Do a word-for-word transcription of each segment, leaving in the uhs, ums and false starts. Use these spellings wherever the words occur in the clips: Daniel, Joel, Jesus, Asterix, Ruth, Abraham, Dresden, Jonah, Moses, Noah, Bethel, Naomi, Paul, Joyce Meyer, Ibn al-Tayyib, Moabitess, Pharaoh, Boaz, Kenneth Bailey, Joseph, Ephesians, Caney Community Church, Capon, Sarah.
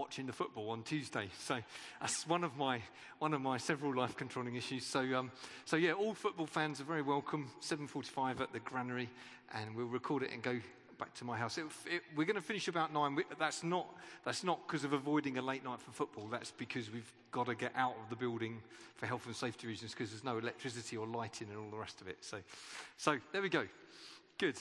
watching the football on Tuesday. So that's one of my one of my several life controlling issues. So um, so yeah, all football fans are very welcome. seven forty-five at the granary, and we'll record it and go back to my house. It, it, we're going to finish about nine. We, that's not that's not because of avoiding a late night for football. That's because we've got to get out of the building for health and safety reasons, because there's no electricity or lighting and all the rest of it. So so there we go. Good.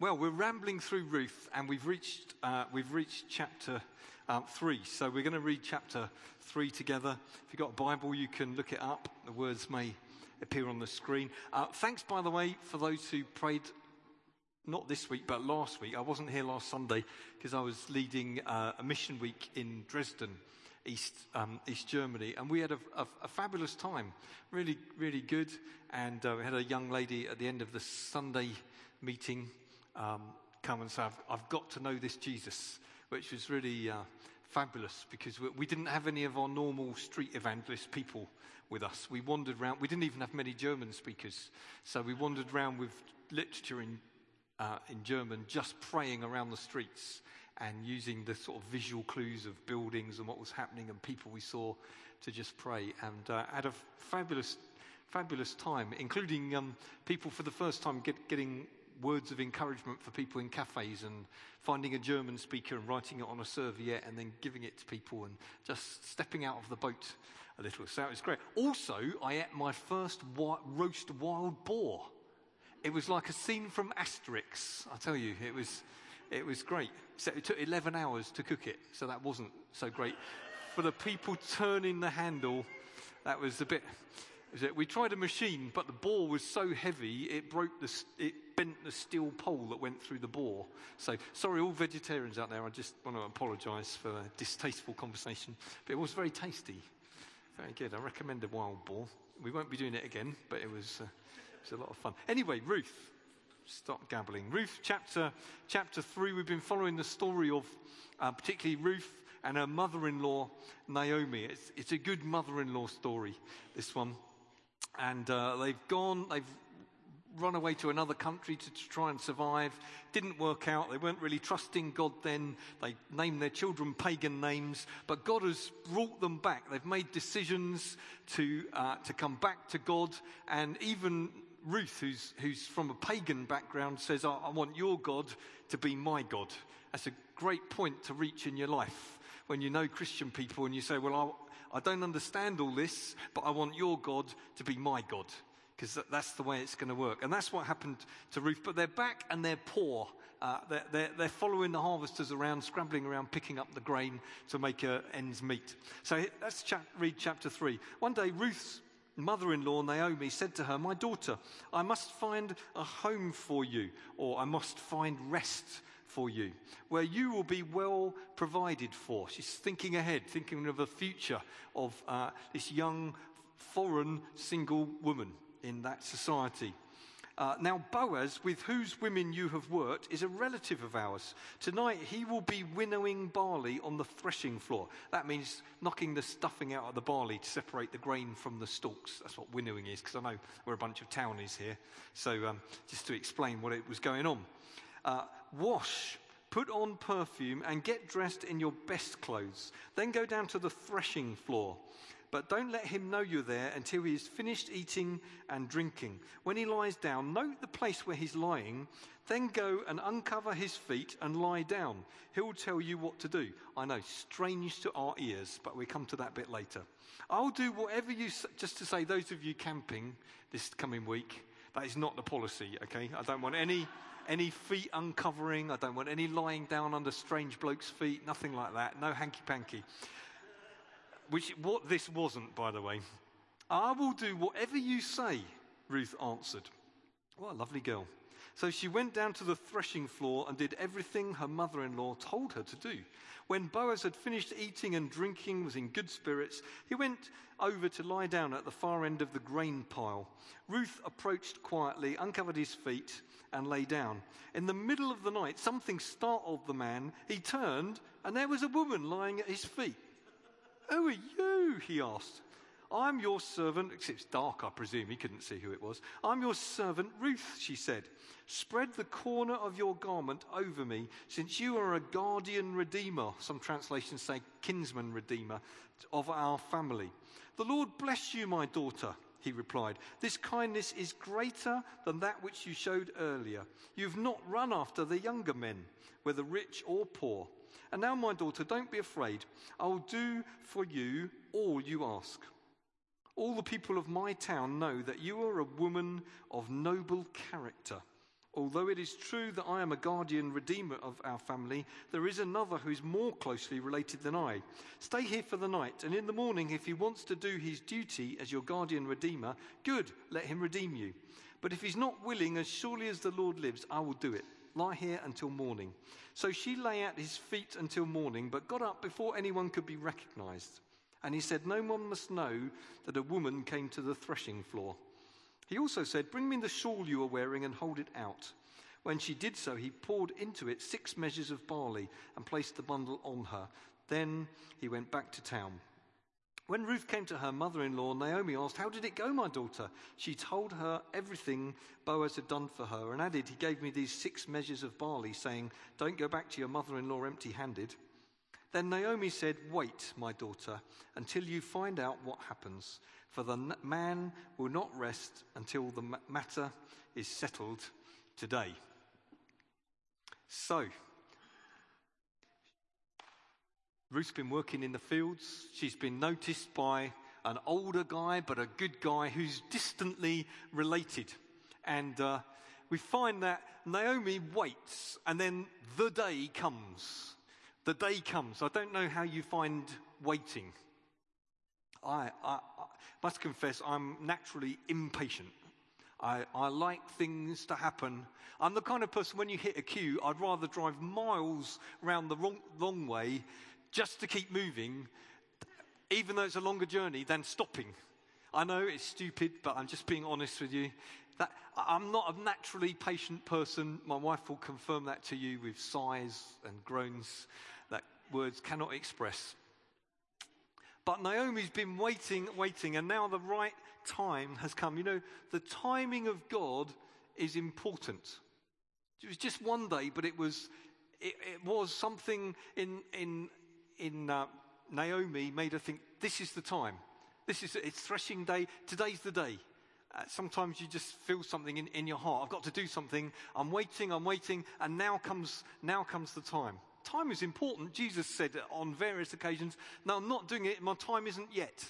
Well, we're rambling through Ruth, and we've reached uh, we've reached chapter uh, three. So we're going to read chapter three together. If you've got a Bible, you can look it up. The words may appear on the screen. Uh, thanks, by the way, for those who prayed. Not this week, but last week. I wasn't here last Sunday because I was leading uh, a mission week in Dresden, East um, East Germany, and we had a, a, a fabulous time. Really, really good. And uh, we had a young lady at the end of the Sunday meeting um, come and say, I've, I've got to know this Jesus, which was really uh, fabulous, because we, we didn't have any of our normal street evangelist people with us. We wandered around. We didn't even have many German speakers, so we wandered around with literature in Uh, in German, just praying around the streets and using the sort of visual clues of buildings and what was happening and people we saw to just pray, and uh, had a f- fabulous, fabulous time, including um, people for the first time get, getting words of encouragement for people in cafes, and finding a German speaker and writing it on a serviette and then giving it to people, and just stepping out of the boat a little. So it was great. Also, I ate my first wi- roast wild boar. It was like a scene from Asterix, I tell you. It was, it was great. So it took eleven hours to cook it, so that wasn't so great. For the people turning the handle, that was a bit. Was it? We tried a machine, but the boar was so heavy it broke the. It bent the steel pole that went through the boar. So sorry, all vegetarians out there. I just want to apologise for a distasteful conversation, but it was very tasty, very good. I recommend a wild boar. We won't be doing it again, but it was. Uh, It's a lot of fun. Anyway, Ruth, stop gabbling. Ruth chapter chapter three. We've been following the story of uh, particularly Ruth and her mother-in-law Naomi. It's it's a good mother-in-law story, this one. And uh, they've gone. They've run away to another country to, to try and survive. Didn't work out. They weren't really trusting God then. They named their children pagan names, but God has brought them back. They've made decisions to uh, to come back to God, and even Ruth, who's who's from a pagan background, says, I, I want your God to be my God. That's a great point to reach in your life when you know Christian people and you say, well, I, I don't understand all this, but I want your God to be my God, because that, that's the way it's going to work. And that's what happened to Ruth. But they're back and they're poor. Uh, they're, they're, they're following the harvesters around, scrambling around, picking up the grain to make uh, ends meet. So let's cha- read chapter three. One day, Ruth's mother-in-law Naomi said to her, my daughter, I must find a home for you, or I must find rest for you, where you will be well provided for. She's thinking ahead, thinking of the future of uh, this young, foreign, single woman in that society. Uh, now Boaz, with whose women you have worked, is a relative of ours. Tonight he will be winnowing barley on the threshing floor. That means knocking the stuffing out of the barley to separate the grain from the stalks. That's what winnowing is, because I know we're a bunch of townies here. So um, just to explain what it was going on. Uh, wash, put on perfume, and get dressed in your best clothes. Then go down to the threshing floor. But don't let him know you're there until he is finished eating and drinking. When he lies down, note the place where he's lying. Then go and uncover his feet and lie down. He'll tell you what to do. I know, strange to our ears, but we come to that bit later. I'll do whatever you... Just to say, those of you camping this coming week, that is not the policy, okay? I don't want any any feet uncovering. I don't want any lying down under strange blokes' feet. Nothing like that. No hanky-panky. Which what this wasn't, by the way. I will do whatever you say, Ruth answered. What a lovely girl. So she went down to the threshing floor and did everything her mother-in-law told her to do. When Boaz had finished eating and drinking, was in good spirits, he went over to lie down at the far end of the grain pile. Ruth approached quietly, uncovered his feet, and lay down. In the middle of the night, something startled the man. He turned, and there was a woman lying at his feet. Who are you? He asked. I'm your servant, except it's dark, I presume. He couldn't see who it was. I'm your servant Ruth, she said. Spread the corner of your garment over me, since you are a guardian redeemer. Some translations say kinsman redeemer of our family. The Lord bless you, my daughter, he replied. This kindness is greater than that which you showed earlier. You've not run after the younger men, whether rich or poor. And now, my daughter, don't be afraid. I will do for you all you ask. All the people of my town know that you are a woman of noble character. Although it is true that I am a guardian redeemer of our family, there is another who is more closely related than I. Stay here for the night, and in the morning, if he wants to do his duty as your guardian redeemer, good, let him redeem you. But if he's not willing, as surely as the Lord lives, I will do it. Lie here until morning. So she lay at his feet until morning, but got up before anyone could be recognized. And he said, no one must know that a woman came to the threshing floor. He also said, bring me the shawl you are wearing and hold it out. When she did so, he poured into it six measures of barley and placed the bundle on her. Then he went back to town. When Ruth came to her mother-in-law, Naomi asked, how did it go, my daughter? She told her everything Boaz had done for her and added, he gave me these six measures of barley, saying, don't go back to your mother-in-law empty-handed. Then Naomi said, wait, my daughter, until you find out what happens, for the man will not rest until the matter is settled today. So, Ruth's been working in the fields. She's been noticed by an older guy, but a good guy who's distantly related. And uh, we find that Naomi waits, and then the day comes. The day comes. I don't know how you find waiting. I, I, I must confess, I'm naturally impatient. I, I like things to happen. I'm the kind of person, when you hit a queue, I'd rather drive miles round the wrong, wrong way just to keep moving, even though it's a longer journey, than stopping. I know it's stupid, but I'm just being honest with you. That, I'm not a naturally patient person. My wife will confirm that to you with sighs and groans that words cannot express. But Naomi's been waiting, waiting, and now the right time has come. You know, the timing of God is important. It was just one day, but it was it, it was something in in in uh, Naomi made her think, this is the time. This is it's threshing day. Today's the day. Uh, sometimes you just feel something in, in your heart. I've got to do something. I'm waiting, I'm waiting, and now comes now comes the time. Time is important. Jesus said on various occasions, no, I'm not doing it. My time isn't yet.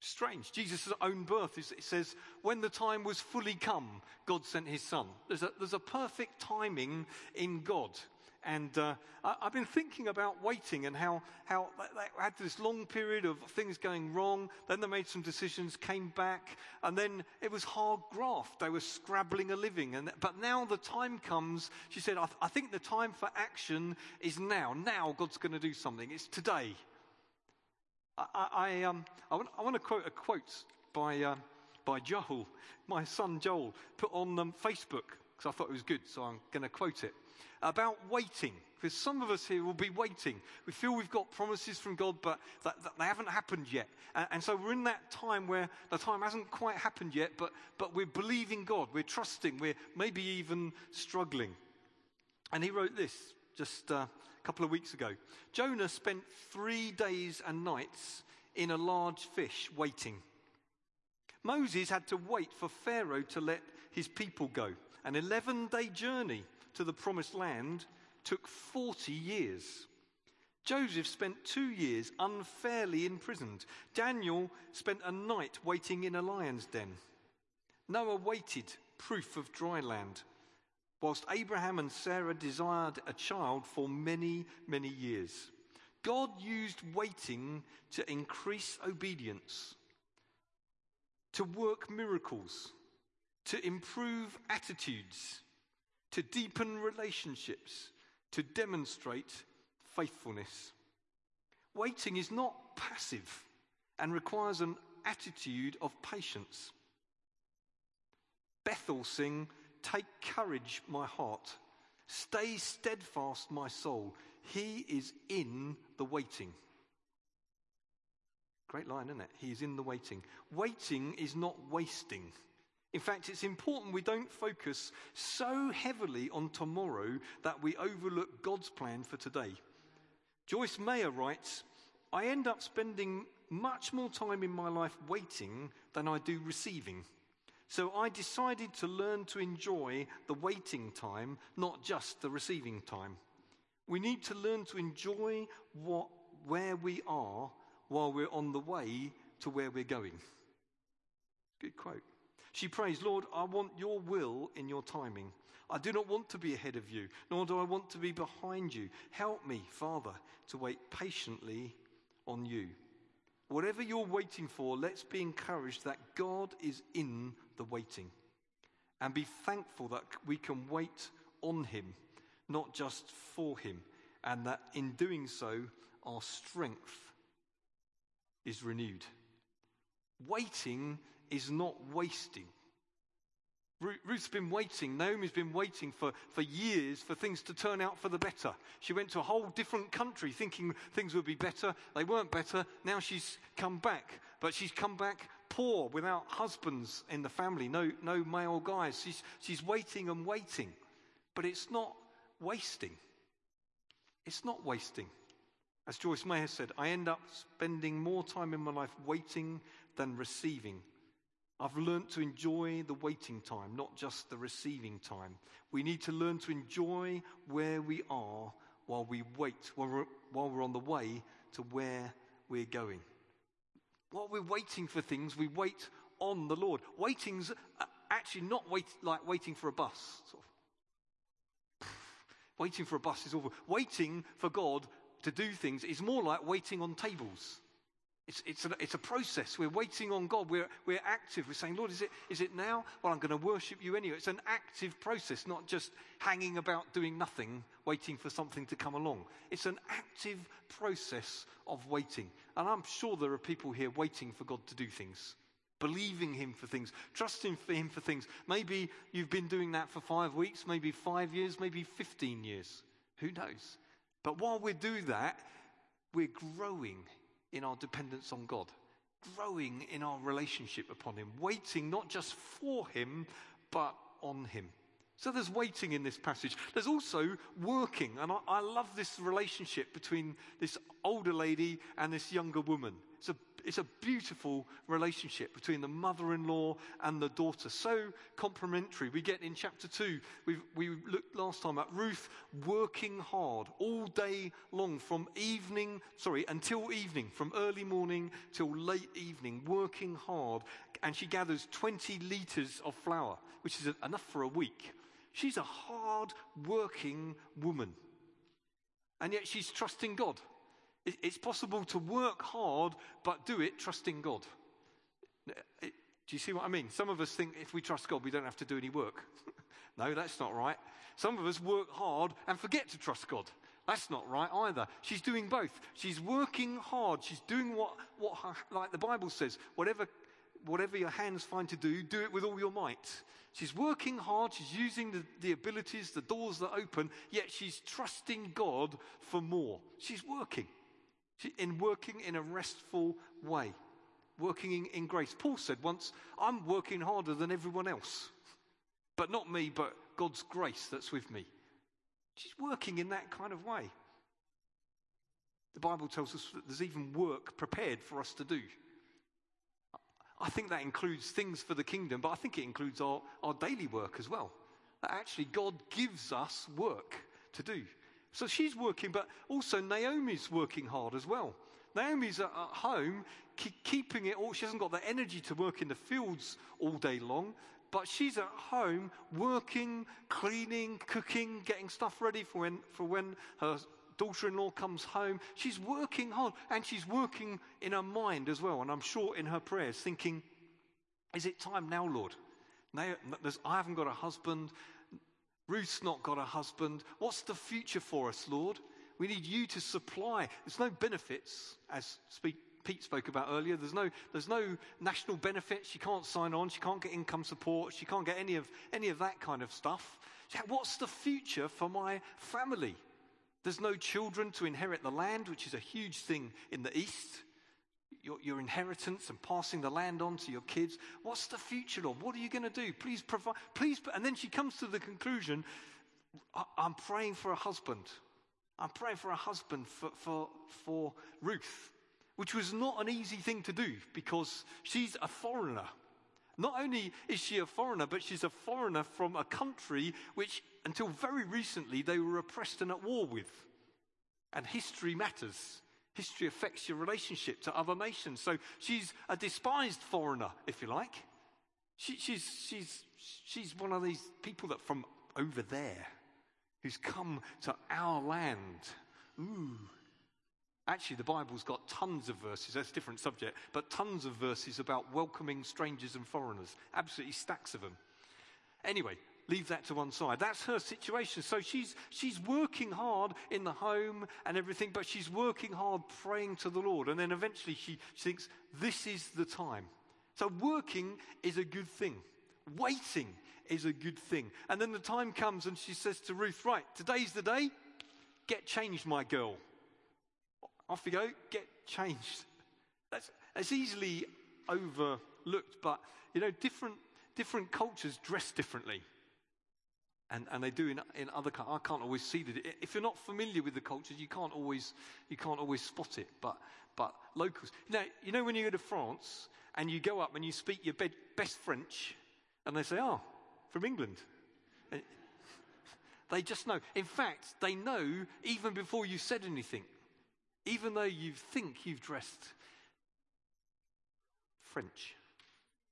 Strange. Jesus' own birth, is, it says, when the time was fully come, God sent his son. There's a, there's a perfect timing in God. And uh, I, I've been thinking about waiting and how, how they had this long period of things going wrong. Then they made some decisions, came back, and then it was hard graft. They were scrabbling a living. And but now the time comes. She said, I, th- I think the time for action is now. Now God's going to do something. It's today. I, I, um, I, want, I want to quote a quote by, uh, by Joel. My son Joel put on um, Facebook because I thought it was good, so I'm going to quote it. About waiting, because some of us here will be waiting. We feel we've got promises from God, but that, that they haven't happened yet. And, and so we're in that time where the time hasn't quite happened yet, but, but we're believing God, we're trusting, we're maybe even struggling. And he wrote this just uh, a couple of weeks ago. Jonah spent three days and nights in a large fish waiting. Moses had to wait for Pharaoh to let his people go. An eleven-day journey to the promised land took forty years. Joseph spent two years unfairly imprisoned. Daniel spent a night waiting in a lion's den. Noah waited proof of dry land, whilst Abraham and Sarah desired a child for many, many years. God used waiting to increase obedience, to work miracles, to improve attitudes, to deepen relationships, to demonstrate faithfulness. Waiting is not passive and requires an attitude of patience. Bethel sing, take courage, my heart. Stay steadfast, my soul. He is in the waiting. Great line, isn't it? He is in the waiting. Waiting is not wasting. In fact, it's important we don't focus so heavily on tomorrow that we overlook God's plan for today. Joyce Meyer writes, I end up spending much more time in my life waiting than I do receiving. So I decided to learn to enjoy the waiting time, not just the receiving time. We need to learn to enjoy what, where we are while we're on the way to where we're going. Good quote. She prays, Lord, I want your will in your timing. I do not want to be ahead of you, nor do I want to be behind you. Help me, Father, to wait patiently on you. Whatever you're waiting for, let's be encouraged that God is in the waiting, and be thankful that we can wait on him, not just for him, and that in doing so, our strength is renewed. Waiting is not wasting. Ruth's been waiting, Naomi's been waiting for, for years for things to turn out for the better. She went to a whole different country thinking things would be better. They weren't better. Now she's come back, but she's come back poor, without husbands in the family, no no male guys. She's, she's waiting and waiting, but it's not wasting. It's not wasting. As Joyce Meyer said, I end up spending more time in my life waiting than receiving. I've learnt to enjoy the waiting time, not just the receiving time. We need to learn to enjoy where we are while we wait, while we're, while we're on the way to where we're going. While we're waiting for things, we wait on the Lord. Waiting's actually not wait, like waiting for a bus. Sort of. Waiting for a bus is awful. Waiting for God to do things is more like waiting on tables. It's, it's, a, it's a process. We're waiting on God. We're, we're active. We're saying, Lord, is it, is it now? Well, I'm going to worship you anyway. It's an active process, not just hanging about doing nothing, waiting for something to come along. It's an active process of waiting. And I'm sure there are people here waiting for God to do things, believing him for things, trusting for him for things. Maybe you've been doing that for five weeks, maybe five years, maybe fifteen years. Who knows? But while we do that, we're growing in our dependence on God, growing in our relationship upon him, waiting not just for him, but on him. So there's waiting in this passage. There's also working. And I, I love this relationship between this older lady and this younger woman. It's a, it's a beautiful relationship between the mother-in-law and the daughter. So complementary. We get in chapter two, we've, we looked last time at Ruth working hard all day long from evening, sorry, until evening, from early morning till late evening, working hard. And she gathers twenty litres of flour, which is enough for a week. She's a hard-working woman. And yet she's trusting God. It's possible to work hard, but do it trusting God. Do you see what I mean? Some of us think if we trust God, we don't have to do any work. No, that's not right. Some of us work hard and forget to trust God. That's not right either. She's doing both. She's working hard. She's doing what, what her, like the Bible says, whatever whatever your hands find to do, do it with all your might. She's working hard. She's using the, the abilities, the doors that open, yet she's trusting God for more. She's working. She, in working in a restful way, working in, in grace. Paul said once, I'm working harder than everyone else, but not me, but God's grace that's with me. She's working in that kind of way. The Bible tells us that there's even work prepared for us to do. I think that includes things for the kingdom, but I think it includes our, our daily work as well. That actually God gives us work to do. So she's working, but also Naomi's working hard as well. Naomi's at, at home, keep, keeping it all. She hasn't got the energy to work in the fields all day long, but she's at home working, cleaning, cooking, getting stuff ready for when, for when her daughter-in-law comes home. She's working hard, and she's working in her mind as well, and I'm sure in her prayers, thinking, is it time now, Lord? Now, I haven't got a husband. Ruth's not got a husband. What's the future for us, Lord? We need you to supply. There's no benefits, as speak, Pete spoke about earlier. There's no there's no national benefits. She can't sign on. She can't get income support. She can't get any of any of that kind of stuff. What's the future for my family? There's no children to inherit the land, which is a huge thing in the East. your, your inheritance and passing the land on to your kids. What's the future of? What are you going to do? Please provide. Please. And then she comes to the conclusion, I, I'm praying for a husband. I'm praying for a husband for, for, for Ruth, which was not an easy thing to do because she's a foreigner. Not only is she a foreigner, but she's a foreigner from a country which, until very recently, they were oppressed and at war with. And history matters. History affects your relationship to other nations. So she's a despised foreigner, if you like. She, she's, she's, she's one of these people that from over there who's come to our land. Ooh. Actually, the Bible's got tons of verses, that's a different subject, but tons of verses about welcoming strangers and foreigners. Absolutely stacks of them. Anyway, leave that to one side. That's her situation. So she's she's working hard in the home and everything, but she's working hard praying to the Lord. And then eventually she, she thinks, this is the time. So working is a good thing. Waiting is a good thing. And then the time comes and she says to Ruth, right, today's the day. Get changed, my girl. Off you go, get changed. That's, that's easily overlooked, but, you know, different different cultures dress differently. And and they do in in other cultures. I can't always see that. If you're not familiar with the cultures, you can't always you can't always spot it. But but locals. You know, you know when you go to France and you go up and you speak your be- best French, and they say, oh, from England. And they just know. In fact, they know even before you said anything. Even though you think you've dressed French,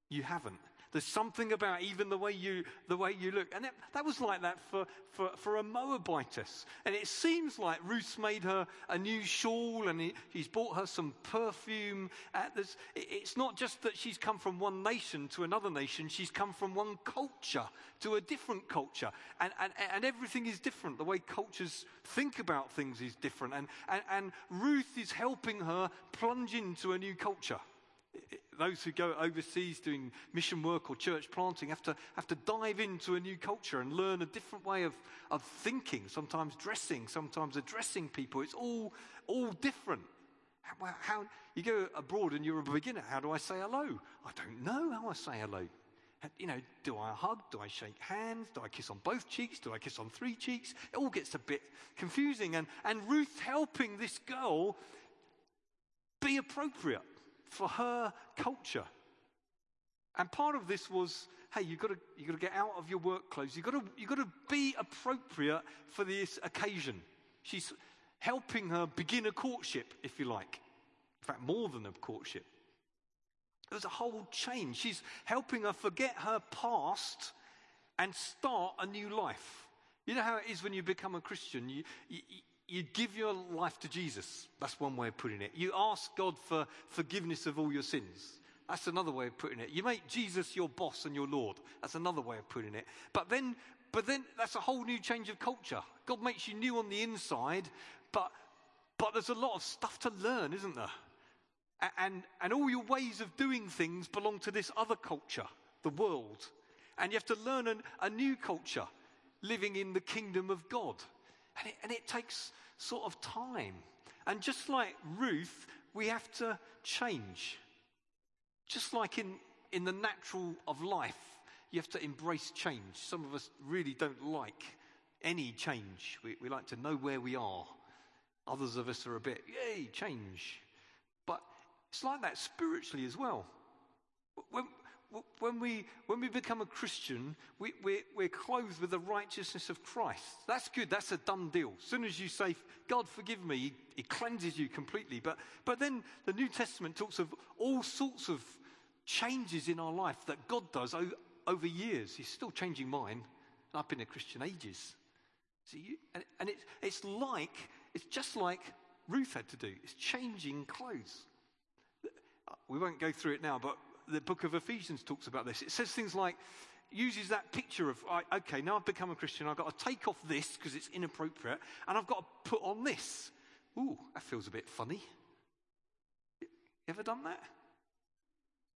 you haven't. There's something about even the way you the way you look. And that, that was like that for, for, for a Moabitess. And it seems like Ruth's made her a new shawl and he, he's bought her some perfume. At this. It, it's not just that she's come from one nation to another nation. She's come from one culture to a different culture. And, and, and everything is different. The way cultures think about things is different. And, and, and Ruth is helping her plunge into a new culture. Those who go overseas doing mission work or church planting have to have to dive into a new culture and learn a different way of, of thinking, sometimes dressing, sometimes addressing people. It's all all different. How, how you go abroad and you're a beginner. How do I say hello? I don't know how I say hello. You know, do I hug? Do I shake hands? Do I kiss on both cheeks? Do I kiss on three cheeks? It all gets a bit confusing. And and Ruth helping this girl be appropriate for her culture. And part of this was, hey, you've got to you've got to get out of your work clothes. You've got to you've got to be appropriate for this occasion. She's helping her begin a courtship, if you like. In fact, more than a courtship. There's a whole change. She's helping her forget her past and start a new life. You know how it is when you become a Christian. You, you, You give your life to Jesus. That's one way of putting it. You ask God for forgiveness of all your sins. That's another way of putting it. You make Jesus your boss and your Lord. That's another way of putting it. But then, but then that's a whole new change of culture. God makes you new on the inside, but but there's a lot of stuff to learn, isn't there? And and, and all your ways of doing things belong to this other culture, the world. And you have to learn an, a new culture, living in the kingdom of God. And it, and it takes sort of time. And just like Ruth, we have to change. Just like in, in the natural of life, you have to embrace change. Some of us really don't like any change. We, we like to know where we are. Others of us are a bit, yay, change. But it's like that spiritually as well. When, When we when we become a Christian, we, we're, we're clothed with the righteousness of Christ. That's good. That's a done deal. As soon as you say, God, forgive me, he, he cleanses you completely. But but then the New Testament talks of all sorts of changes in our life that God does over, over years. He's still changing mine. And I've been a Christian ages. See, you, and, and it's it's like, it's just like Ruth had to do. It's changing clothes. We won't go through it now, but the book of Ephesians talks about this. It says things like, uses that picture of, right, okay, now I've become a Christian, I've got to take off this because it's inappropriate, and I've got to put on this. Ooh, that feels a bit funny. You ever done that?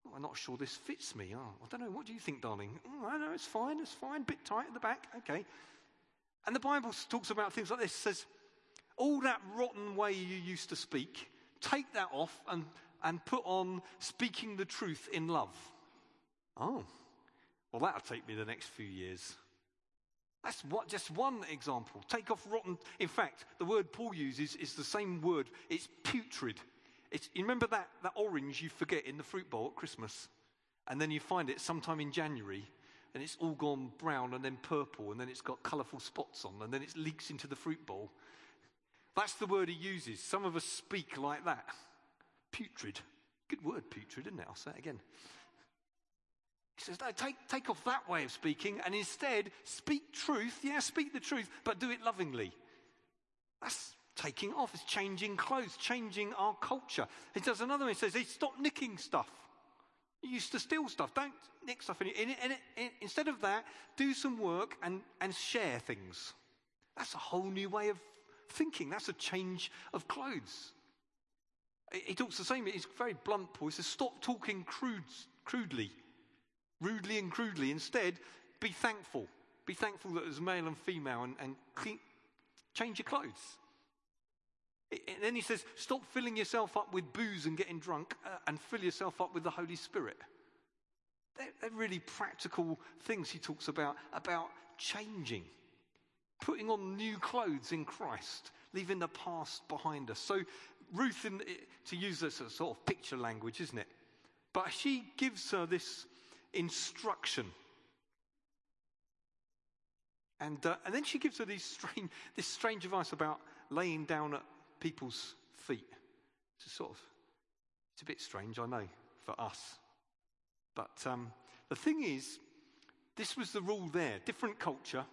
Oh, I'm not sure this fits me. Oh, I don't know, what do you think, darling? Oh, I know, it's fine, it's fine, bit tight at the back, okay. And the Bible talks about things like this. It says, all that rotten way you used to speak, take that off and and put on Speaking the Truth in Love. Oh, well, that'll take me the next few years. That's what, just one example. Take off rotten. In fact, the word Paul uses is the same word. It's putrid. It's, you remember that, that orange you forget in the fruit bowl at Christmas? And then you find it sometime in January, and it's all gone brown and then purple, and then it's got colourful spots on, and then it leaks into the fruit bowl. That's the word he uses. Some of us speak like that. Putrid. Good word, putrid, isn't it? I'll say it again. He says, no, take, take off that way of speaking and instead speak truth. Yeah, speak the truth, but do it lovingly. That's taking off. It's changing clothes, changing our culture. He does another one. He says, hey, stop nicking stuff. You used to steal stuff. Don't nick stuff. In, in, in, in, instead of that, do some work and, and share things. That's a whole new way of thinking. That's a change of clothes. He talks the same. He's very blunt, Paul. He says, stop talking crude, crudely. Rudely and crudely. Instead, be thankful. Be thankful that there's male and female, and, and clean, change your clothes. And then he says, stop filling yourself up with booze and getting drunk, uh, and fill yourself up with the Holy Spirit. They're, they're really practical things he talks about, about changing. Putting on new clothes in Christ, leaving the past behind us. So Ruth, in, to use this as a sort of picture language, isn't it? But she gives her this instruction, and uh, and then she gives her these strange, this strange advice about laying down at people's feet. It's sort of, it's a bit strange, I know, for us. But um, the thing is, this was the rule there. Different culture.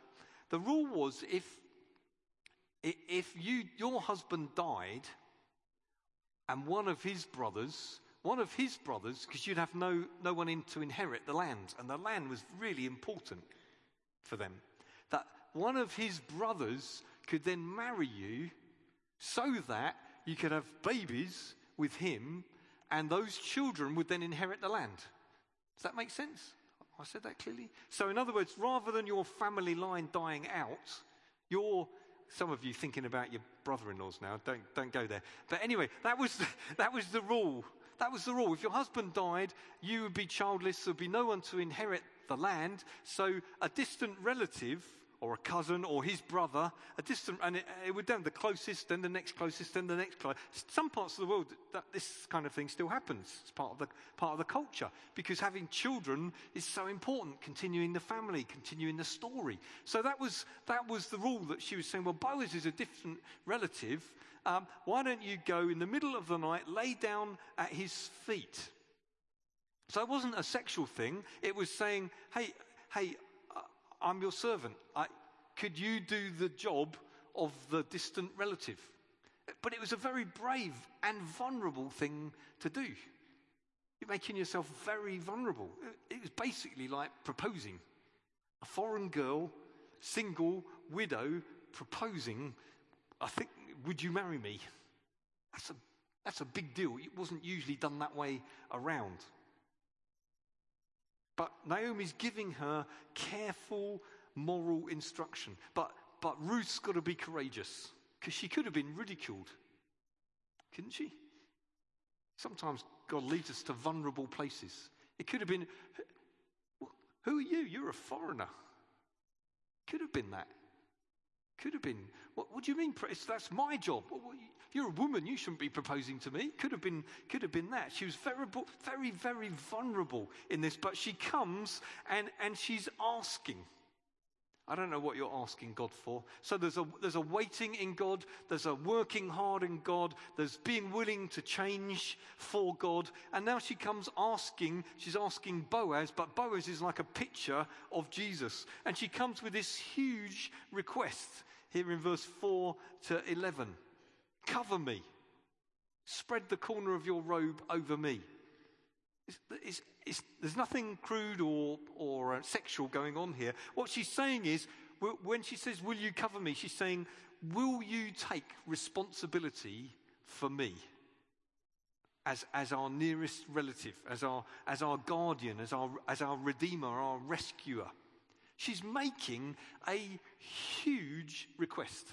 The rule was if if you your husband died, and one of his brothers. One of his brothers, because you'd have no, no one in to inherit the land, and the land was really important for them, that one of his brothers could then marry you so that you could have babies with him, and those children would then inherit the land. Does that make sense? I said that clearly? So in other words, rather than your family line dying out, your... Some of you thinking about your brother-in-laws now, don't don't go there. But anyway, that was the, that was the rule. That was the rule. If your husband died, you would be childless. There would be no one to inherit the land. So a distant relative or a cousin or his brother, a distant, and it, it would then the closest, then the next closest, then the next closest. Some parts of the world, that, this kind of thing still happens. It's part of the part of the culture, because having children is so important, continuing the family, continuing the story. So that was that was the rule that she was saying. Well, Boaz is a different relative. Um, why don't you go in the middle of the night, lay down at his feet? So it wasn't a sexual thing. It was saying, hey, hey, uh, I'm your servant. I, could you do the job of the distant relative? But it was a very brave and vulnerable thing to do. You're making yourself very vulnerable. It was basically like proposing. A foreign girl, single, widow, proposing, I think, would you marry me? That's a, that's a big deal. It wasn't usually done that way around. But Naomi's giving her careful moral instruction. But, but Ruth's got to be courageous, because she could have been ridiculed, couldn't she? Sometimes God leads us to vulnerable places. It could have been, who are you? You're a foreigner. Could have been that. Could have been, what, what do you mean, that's my job? You're a woman, you shouldn't be proposing to me. Could have been, could have been that. She was very, very, very vulnerable in this, but she comes and, and she's asking. I don't know what you're asking God for. So there's a, there's a waiting in God, there's a working hard in God, there's being willing to change for God, and now she comes asking, she's asking Boaz, but Boaz is like a picture of Jesus, and she comes with this huge request here in verse four to eleven. Cover me, spread the corner of your robe over me. It's, it's, it's, there's nothing crude or, or sexual going on here. What she's saying is, when she says, will you cover me? She's saying, will you take responsibility for me as, as our nearest relative, as our, as our guardian, as our, as our redeemer, our rescuer? She's making a huge request,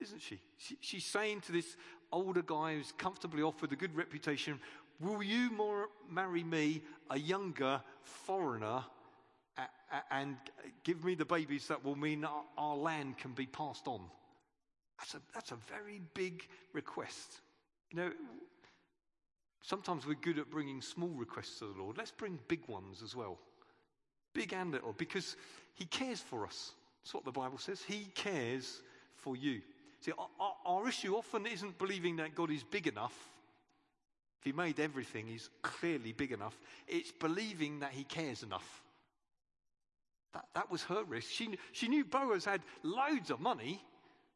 isn't she? she she's saying to this older guy who's comfortably off with a good reputation, will you more marry me, a younger foreigner, and give me the babies that will mean our, our land can be passed on? That's a, that's a very big request. You know, sometimes we're good at bringing small requests to the Lord. Let's bring big ones as well. Big and little, because he cares for us. That's what the Bible says. He cares for you. See, our, our issue often isn't believing that God is big enough. If he made everything, he's clearly big enough. It's believing that he cares enough. That, that was her risk. She, she knew Boaz had loads of money.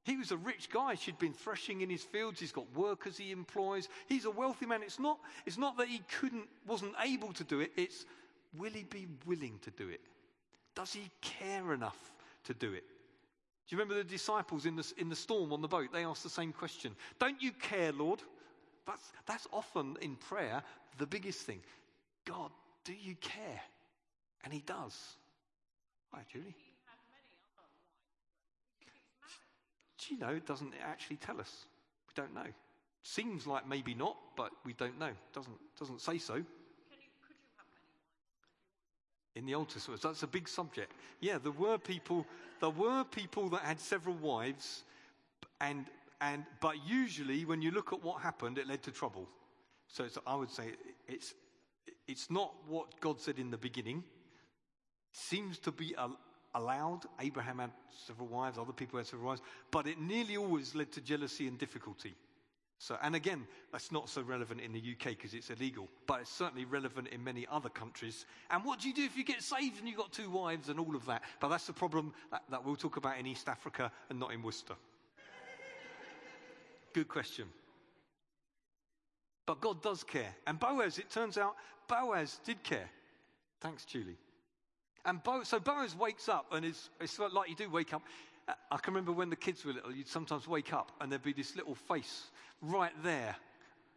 He was a rich guy. She'd been threshing in his fields. He's got workers he employs. He's a wealthy man. It's not, it's not that he couldn't, wasn't able to do it. It's, will he be willing to do it? Does he care enough to do it? Do you remember the disciples in the, in the storm on the boat? They asked the same question. Don't you care, Lord? That's, that's often in prayer the biggest thing. God, do you care? And he does. Hi, Julie. Do you know, it doesn't actually tell us. We don't know. Seems like maybe not, but we don't know. Doesn't doesn't say so. Can you, could you have many wives? In the Old Testament, that's a big subject. Yeah, there were people. There were people that had several wives, and and but usually, when you look at what happened, it led to trouble. So it's, I would say it's it's not what God said in the beginning. Seems to be a. allowed. Abraham had several wives, other people had several wives, but it nearly always led to jealousy and difficulty. So, and again, that's not so relevant in the U K because it's illegal, but it's certainly relevant in many other countries. And what do you do if you get saved and you've got two wives and all of that? But that's the problem that, that we'll talk about in East Africa and not in Worcester. Good question. But God does care. And Boaz, it turns out, Boaz did care. Thanks, Julie. And Bo, so Boaz wakes up, and it's, it's like you do wake up. I can remember when the kids were little, you'd sometimes wake up, and there'd be this little face right there,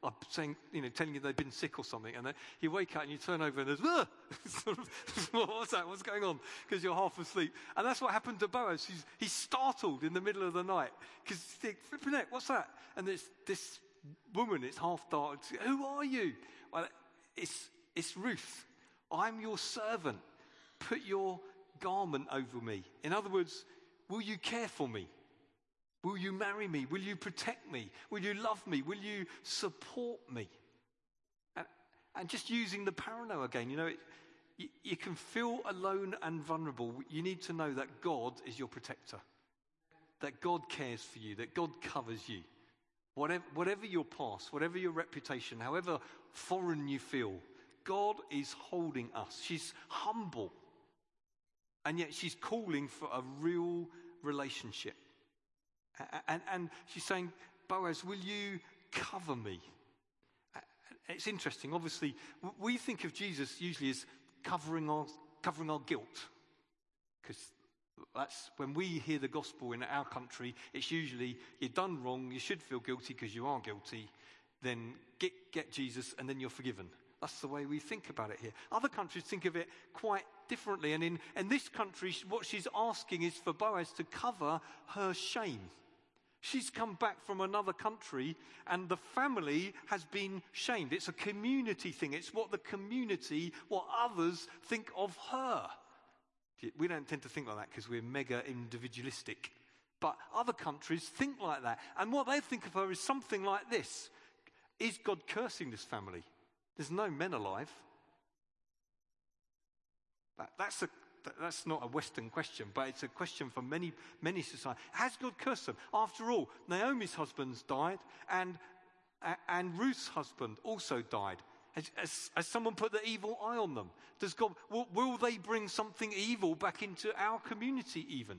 like saying, you know, telling you they'd been sick or something. And then you wake up, and you turn over, and there's, ugh! sort of, what's that? What's going on? Because you're half asleep. And that's what happened to Boaz. He's, he's startled in the middle of the night, because he's like, flipping heck, what's that? And there's this woman, it's half dark. Who are you? Well, it's it's Ruth. I'm your servant. Put your garment over me. In other words, will you care for me? Will you marry me? Will you protect me? Will you love me? Will you support me? And, and just using the parallel again, you know, it, you, you can feel alone and vulnerable. You need to know that God is your protector, that God cares for you, that God covers you. Whatever, whatever your past, whatever your reputation, however foreign you feel, God is holding us. She's humble. And yet she's calling for a real relationship. And, and, and she's saying, Boaz, will you cover me? It's interesting. Obviously, we think of Jesus usually as covering our, covering our guilt. Because that's when we hear the gospel in our country, it's usually you're done wrong, you should feel guilty because you are guilty. Then get, get Jesus and then you're forgiven. That's the way we think about it here. Other countries think of it quite differently. And in, in this country, what she's asking is for Boaz to cover her shame. She's come back from another country and the family has been shamed. It's a community thing. It's what the community, what others think of her. We don't tend to think like that because we're mega individualistic. But other countries think like that. And what they think of her is something like this. Is God cursing this family? There's no men alive. That, that's, a, that, that's not a Western question, but it's a question for many, many societies. Has God cursed them? After all, Naomi's husband's died, and, and Ruth's husband also died. Has, has, has someone put the evil eye on them? Does God, will, will they bring something evil back into our community even?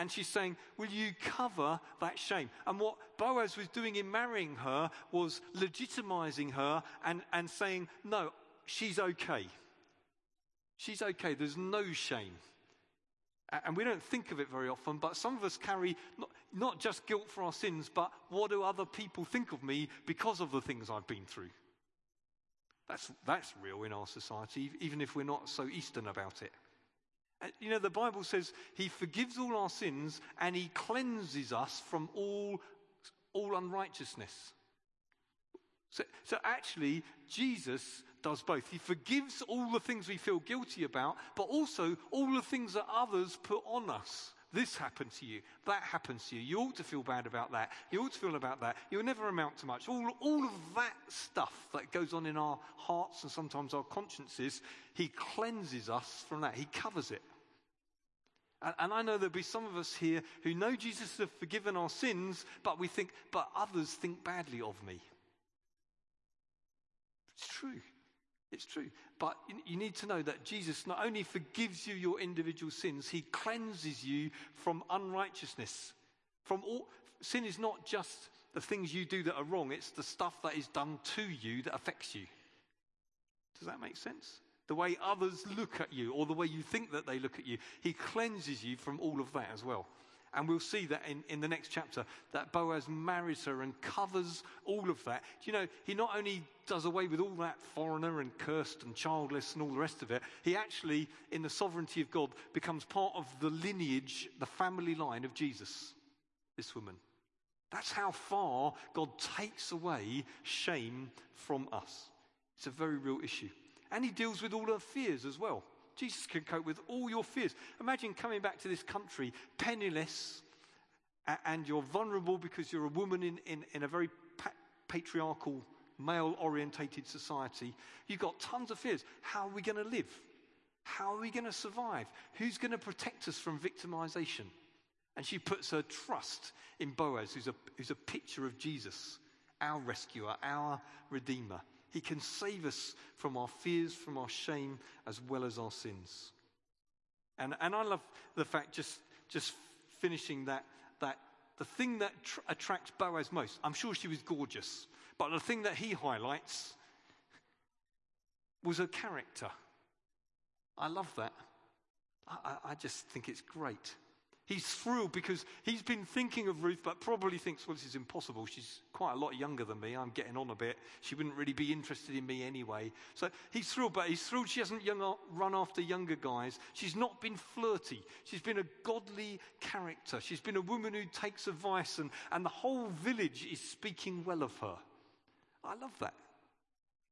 And she's saying, will you cover that shame? And what Boaz was doing in marrying her was legitimizing her and, and saying, no, she's okay. She's okay. There's no shame. And we don't think of it very often, but some of us carry not, not just guilt for our sins, but what do other people think of me because of the things I've been through? That's, that's real in our society, even if we're not so Eastern about it. You know, the Bible says he forgives all our sins and he cleanses us from all all unrighteousness. So, so actually, Jesus does both. He forgives all the things we feel guilty about, but also all the things that others put on us. This happened to you. That happened to you. You ought to feel bad about that. You ought to feel about that. You'll never amount to much. All, all of that stuff that goes on in our hearts and sometimes our consciences, he cleanses us from that. He covers it. And, and I know there'll be some of us here who know Jesus has forgiven our sins, but we think, but others think badly of me. It's true. It's true. But you need to know that Jesus not only forgives you your individual sins, he cleanses you from unrighteousness. From all, sin is not just the things you do that are wrong, it's the stuff that is done to you that affects you. Does that make sense? The way others look at you or the way you think that they look at you, he cleanses you from all of that as well. And we'll see that in, in the next chapter, that Boaz marries her and covers all of that. Do you know, he not only does away with all that foreigner and cursed and childless and all the rest of it, he actually, in the sovereignty of God, becomes part of the lineage, the family line of Jesus, this woman. That's how far God takes away shame from us. It's a very real issue. And he deals with all our fears as well. Jesus can cope with all your fears. Imagine coming back to this country penniless and you're vulnerable because you're a woman in, in, in a very pa- patriarchal, male-orientated society. You've got tons of fears. How are we going to live? How are we going to survive? Who's going to protect us from victimization? And she puts her trust in Boaz, who's a, who's a picture of Jesus, our rescuer, our redeemer. He can save us from our fears, from our shame, as well as our sins. And and I love the fact, just just finishing that, that the thing that tr- attracts Boaz most, I'm sure she was gorgeous, but the thing that he highlights was her character. I love that. I, I, I just think it's great. He's thrilled because he's been thinking of Ruth, but probably thinks, well, this is impossible. She's quite a lot younger than me. I'm getting on a bit. She wouldn't really be interested in me anyway. So he's thrilled, but he's thrilled she hasn't young, run after younger guys. She's not been flirty. She's been a godly character. She's been a woman who takes advice, and, and the whole village is speaking well of her. I love that.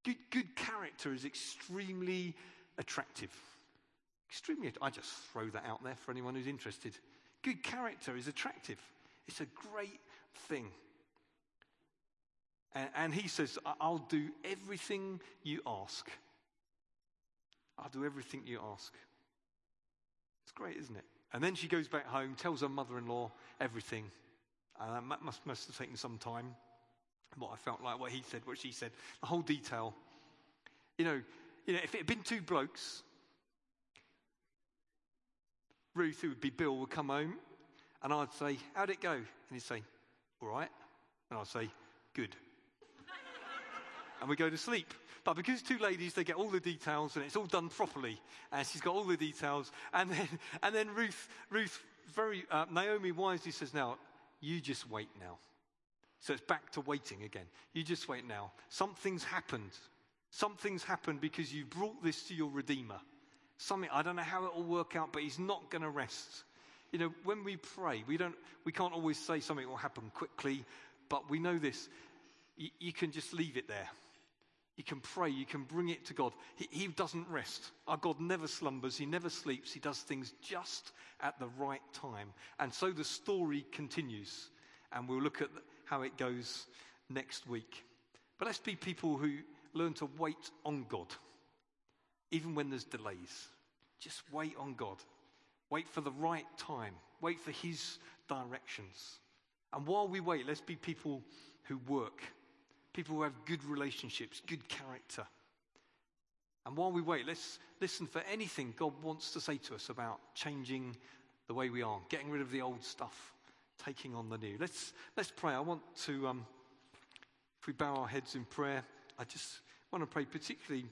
Good, good character is extremely attractive. Extremely, I just throw that out there for anyone who's interested. Good character is attractive. It's a great thing. And, and he says, I'll do everything you ask. I'll do everything you ask. It's great, isn't it? And then she goes back home, tells her mother-in-law everything. Uh, that must, must have taken some time. What I felt like, what he said, what she said, the whole detail. You know, you know, if it had been two blokes, Ruth, who would be Bill, would come home and I'd say, how'd it go? And he'd say, all right. And I'd say, good. And we go to sleep. But because two ladies, they get all the details and it's all done properly. And she's got all the details. And then, and then Ruth, Ruth, very, uh, Naomi wisely says, now, you just wait now. So it's back to waiting again. You just wait now. Something's happened. Something's happened because you brought this to your Redeemer. Something, I don't know how it will work out, but he's not going to rest. You know, when we pray, we don't, we can't always say something will happen quickly, but we know this. You, you can just leave it there. You can pray. You can bring it to God. He, he doesn't rest. Our God never slumbers. He never sleeps. He does things just at the right time. And so the story continues, and we'll look at how it goes next week. But let's be people who learn to wait on God. Even when there's delays, just wait on God. Wait for the right time. Wait for his directions. And while we wait, let's be people who work, people who have good relationships, good character. And while we wait, let's listen for anything God wants to say to us about changing the way we are, getting rid of the old stuff, taking on the new. Let's let's pray. I want to, um, if we bow our heads in prayer, I just want to pray particularly